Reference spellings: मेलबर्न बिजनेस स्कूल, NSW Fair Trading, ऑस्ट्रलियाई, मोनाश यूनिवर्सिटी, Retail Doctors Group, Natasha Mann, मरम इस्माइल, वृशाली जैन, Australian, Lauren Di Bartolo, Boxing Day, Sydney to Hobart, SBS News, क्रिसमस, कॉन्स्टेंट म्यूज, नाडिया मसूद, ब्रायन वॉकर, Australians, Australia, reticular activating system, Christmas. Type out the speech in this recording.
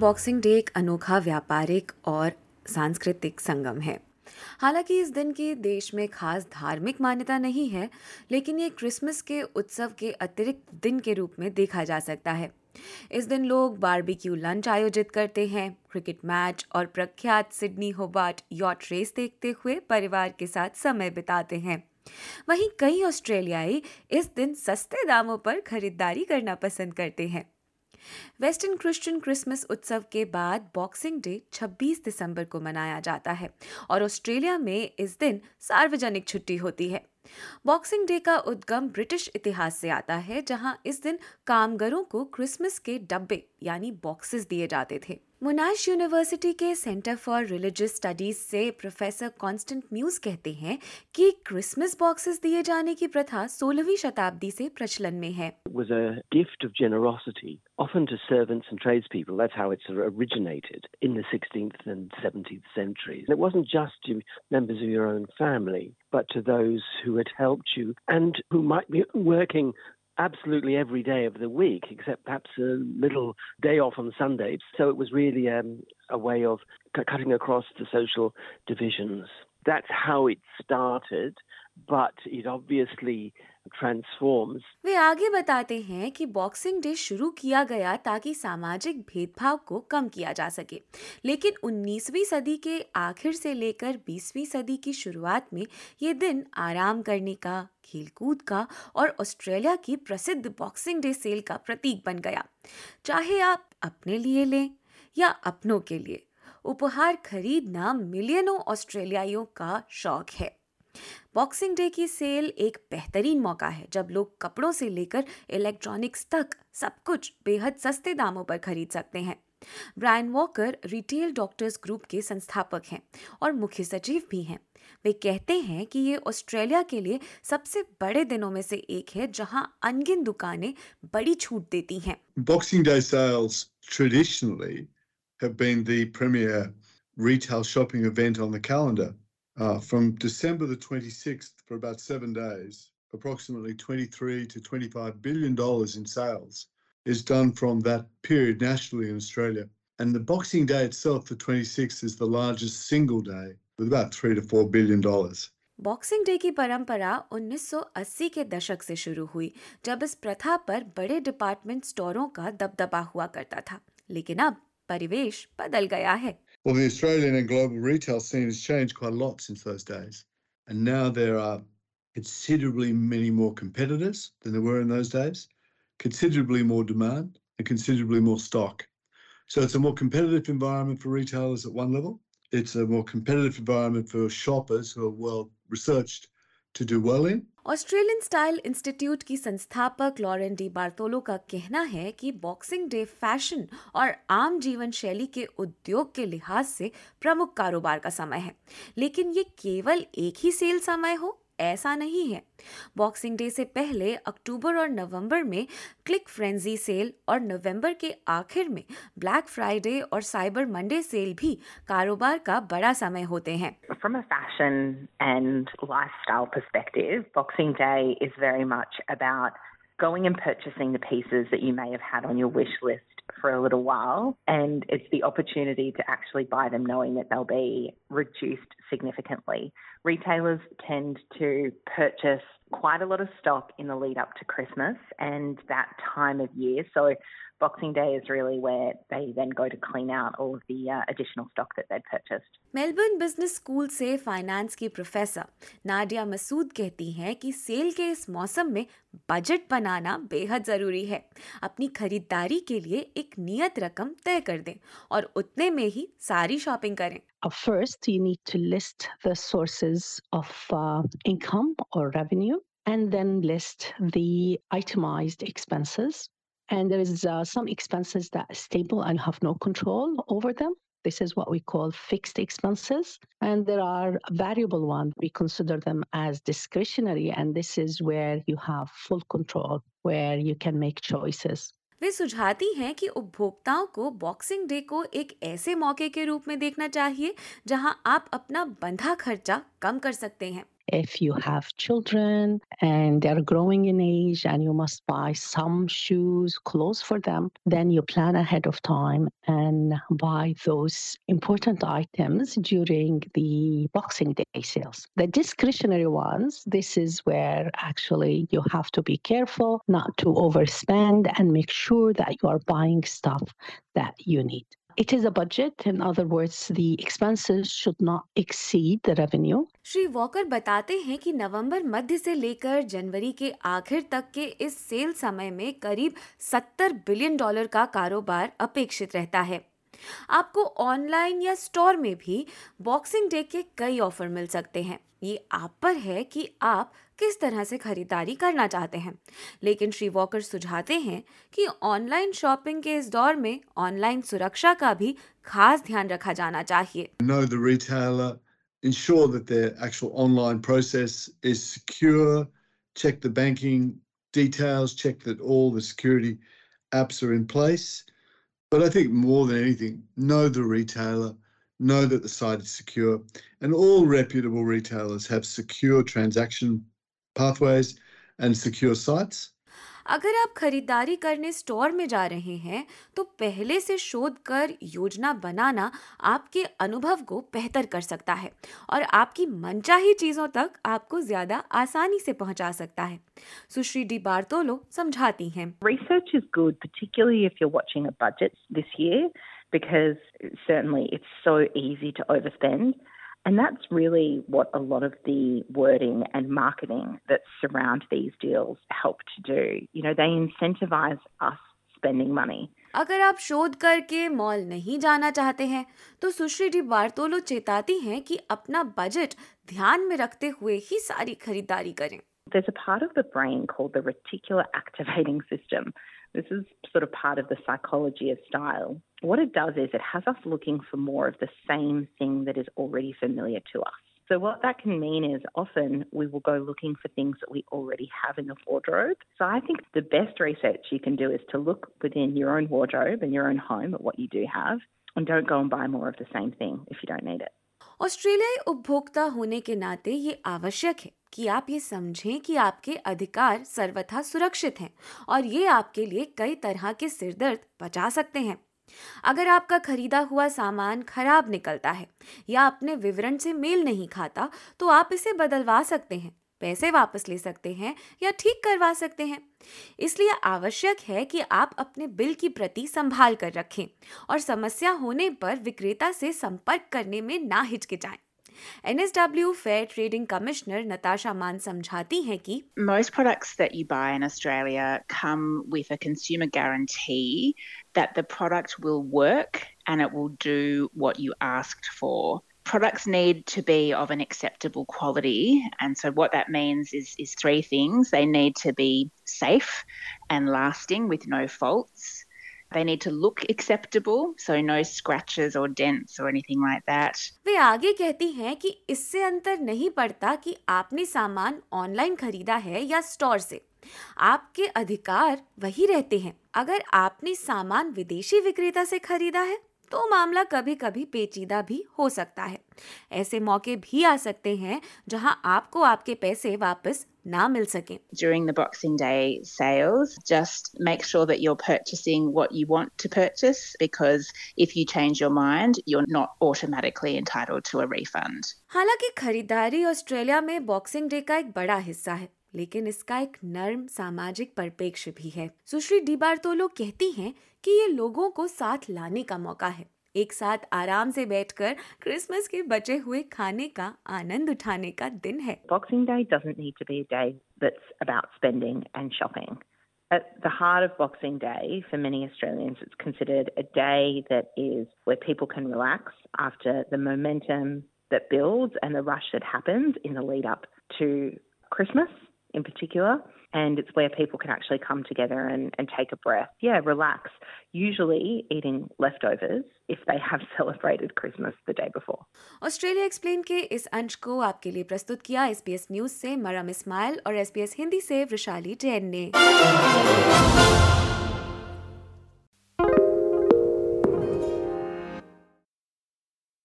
Boxing day एक अनोखा व्यापारिक और सांस्कृतिक संगम है। हालांकि इस दिन की देश में खास धार्मिक मान्यता नहीं है, लेकिन ये क्रिसमस के उत्सव के अतिरिक्त दिन के रूप में देखा जा सकता है। इस दिन लोग बारबेक्यू लंच आयोजित करते हैं, क्रिकेट मैच और प्रख्यात सिडनी होबार्ट यॉट रेस देखते हुए परिवार के साथ समय बिताते हैं। वहीं कई ऑस्ट्रेलियाई इस दिन सस्ते दामों पर खरीदारी करना पसंद करते हैं। वेस्टर्न क्रिश्चियन क्रिसमस उत्सव के बाद बॉक्सिंग डे 26 दिसंबर को मनाया जाता है और ऑस्ट्रेलिया में इस दिन सार्वजनिक छुट्टी होती है। बॉक्सिंग डे का उद्गम ब्रिटिश इतिहास से आता है, जहां इस दिन कामगारों को क्रिसमस के डब्बे यानी बॉक्सेस दिए जाते थे। मोनाश यूनिवर्सिटी के सेंटर फॉर रिलीजियस स्टडीज से प्रोफेसर कॉन्स्टेंट म्यूज कहते हैं कि क्रिसमस बॉक्सेस दिए जाने की प्रथा 16वीं शताब्दी से प्रचलन में है। It was a gift of generosity, often to servants and tradespeople. That's how it's originated in the 16th and 17th centuries. It wasn't just to members of your own family, but to those who had helped you and who might be working absolutely every day of the week, except perhaps a little day off on Sundays. So it was really a way of cutting across the social divisions. That's how it started, but it obviously transforms. वे आगे बताते हैं कि boxing day शुरू किया गया ताकि सामाजिक भेदभाव को कम किया जा सके, लेकिन 19वीं सदी के आखिर से लेकर 20वीं सदी की शुरुआत में ये दिन आराम करने का, खेलकूद का और ऑस्ट्रेलिया की प्रसिद्ध बॉक्सिंग डे सेल का प्रतीक बन गया। चाहे आप अपने लिए लें या अपनों के लिए, उपहार खरीदना मिलियनों ऑस्ट्रेलियाइयों का शौक है। बॉक्सिंग डे की सेल एक बेहतरीन मौका है जब लोग कपड़ों से लेकर इलेक्ट्रॉनिक्स तक सब कुछ बेहद सस्ते दामों पर खरीद सकते हैं। ब्रायन वॉकर retail doctors group के संस्थापक हैं और मुख्य सचिव भी हैं। वे कहते हैं कि ये ऑस्ट्रेलिया के लिए सबसे बड़े दिनों में से एक है जहां अनगिनत दुकानें बड़ी छूट देती हैं। Boxing day sales traditionally have been the premier retail shopping event on the calendar. From December the 26th for about 7 days, approximately $23 to $25 billion in sales is done from that period nationally in Australia. And the Boxing Day itself, the 26th, is the largest single day with about $3 to $4 billion. Boxing day की परंपरा 1980 के दशक से शुरू हुई, जब इस प्रथा पर बड़े डिपार्टमेंट स्टोरों का दबदबा हुआ करता था, लेकिन अब परिवेश बदल गया है। Well, the Australian and global retail scene has changed quite a lot since those days, and now there are considerably many more competitors than there were in those days, considerably more demand, and considerably more stock. So it's a more competitive environment for retailers at one level. It's a more competitive environment for shoppers who are well researched to do well in. Australian style institute की संस्थापक Lauren D Bartolo का कहना है कि boxing day fashion और आम जीवन शैली के उद्योग के लिहाज से प्रमुख कारोबार का समय है, लेकिन ये केवल एक ही सेल समय हो ऐसा नहीं है। बॉक्सिंग डे से पहले अक्टूबर और नवंबर में क्लिक फ्रेंजी सेल और नवंबर के आखिर में ब्लैक फ्राइडे और साइबर मंडे सेल भी कारोबार का बड़ा समय होते हैं। From a fashion and lifestyle perspective, Boxing Day is very much about going and purchasing the pieces that you may have had on your wish list for a little while, and it's the opportunity to actually buy them knowing that they'll be reduced significantly. Retailers tend to purchase quite a lot of stock in the lead up to Christmas and that time of year, so Boxing Day is really where they then go to clean out all of the additional stock that they'd purchased. मेलबर्न बिजनेस स्कूल से finance की professor नाडिया मसूद कहती हैं कि cell के इस मौसम में budget बनाना बेहद जरूरी है। अपनी खरीदारी के लिए एक नियत रकम तय कर दें और उतने में ही सारी शॉपिंग करें। First, you need to list the sources of income or revenue, and then list the itemized expenses. And there is some expenses that are stable and have no control over them. This is what we call fixed expenses. And there are variable ones. We consider them as discretionary, and this is where you have full control, where you can make choices. वे सुझाती हैं कि उपभोक्ताओं को boxing day को एक ऐसे मौके के रूप में देखना चाहिए जहां आप अपना बंधा खर्चा कम कर सकते हैं। if you have children and they're growing in age and you must buy some shoes, clothes for them, then you plan ahead of time and buy those important items during the Boxing Day sales. The discretionary ones, this is where actually you have to be careful not to overspend and make sure that you are buying stuff that you need. It is a budget. In other words, the expenses should not exceed the revenue. Shri Walker बताते हैं कि नवंबर मध्य से लेकर जनवरी के आखिर तक के इस सेल समय में करीब 70 बिलियन डॉलर का कारोबार अपेक्षित रहता है। आपको ऑनलाइन या स्टोर में भी बॉक्सिंग डे के कई ऑफर मिल सकते हैं। ये आप पर है कि आप किस तरह से खरीदारी करना चाहते हैं, लेकिन श्री वॉकर सुझाते हैं कि ऑनलाइन शॉपिंग के इस दौर में ऑनलाइन सुरक्षा का भी खास ध्यान रखा जाना चाहिए। Know the retailer, ensure that their actual online process is secure, check the banking details, check that all the security apps are in place. But I think more than anything, know the retailer, know that the site is secure, and all reputable retailers have secure transaction pathways and secure sites. अगर आप खरीदारी करने store में जा रहे हैं तो पहले से शोध कर योजना बनाना आपके अनुभव को बेहतर कर सकता है और आपकी मनचाही चीज़ों तक आपको ज़्यादा आसानी से पहुंचा सकता है। सुश्री डी बार्टोलो समझाती हैं। Research is good, particularly if you're watching a budget this year, because certainly it's so easy to overspend. And that's really what a lot of the wording and marketing that surround these deals help to do. You know, they incentivize us spending money. अगर आप शोध करके mall नहीं जाना चाहते हैं तो सुश्री D Bartolo चेताती हैं कि अपना बजट ध्यान में रखते हुए ही सारी खरीदारी करें। There's a part of the brain called the reticular activating system. This is sort of part of the psychology of style. What it does is it has us looking for more of the same thing that is already familiar to us. So what that can mean is often we will go looking for things that we already have in the wardrobe. So I think the best research you can do is to look within your own wardrobe and your own home at what you do have and don't go and buy more of the same thing if you don't need it. ऑस्ट्रेलियाई उपभोक्ता होने के नाते ये आवश्यक है कि आप ये समझें कि आपके अधिकार सर्वथा सुरक्षित हैं और ये आपके लिए कई तरह के सिरदर्द बचा सकते हैं। अगर आपका खरीदा हुआ सामान खराब निकलता है या अपने विवरण से मेल नहीं खाता तो आप इसे बदलवा सकते हैं, पैसे वापस ले सकते हैं या ठीक करवा सकते हैं। इसलिए आवश्यक है कि आप अपने बिल की प्रति संभाल कर रखें और समस्या होने पर विक्रेता से संपर्क करने में ना हिचकिचाएं। NSW Fair Trading Commissioner Natasha Mann समझाती हैं कि Most products that you buy in Australia come with a consumer guarantee that the product will work and it will do what you asked for. Products need to be of an acceptable quality, and so what that means is three things. They need to be safe and lasting with no faults. They need to look acceptable, so no scratches or dents or anything like that. वे आगे कहती हैं कि इससे अंतर नहीं पड़ता कि आपने सामान ऑनलाइन खरीदा है या स्टोर से, आपके अधिकार वही रहते हैं। अगर आपने सामान विदेशी विक्रेता से खरीदा है तो मामला कभी कभी पेचीदा भी हो सकता है। ऐसे मौके भी आ सकते हैं जहां आपको आपके पैसे वापस ना मिल सके। During the Boxing Day sales, just make sure that you're purchasing what you want to purchase, because if you change your mind, you're not automatically entitled to a refund. हालांकि खरीदारी ऑस्ट्रेलिया में बॉक्सिंग डे का एक बड़ा हिस्सा है, लेकिन इसका एक नर्म सामाजिक परिप्रेक्ष्य भी है। सुश्री डी बार्टोलो कहती हैं कि ये लोगों को साथ लाने का मौका है, एक साथ आराम से बैठकर क्रिसमस के बचे हुए खाने का आनंद उठाने का दिन है। Boxing Day doesn't need to be a day that's about spending and shopping. At the heart of Boxing Day, for many Australians, it's considered a day that is where people can relax after the momentum that builds and the rush that happens in the lead up to Christmas. In particular, and it's where people can actually come together and take a breath. Yeah, relax. Usually eating leftovers if they have celebrated Christmas the day before. Australia Explained के इस अंश को आपके लिए प्रस्तुत किया SBS News से मरम इस्माइल और SBS हिंदी से वृशाली जैन ने।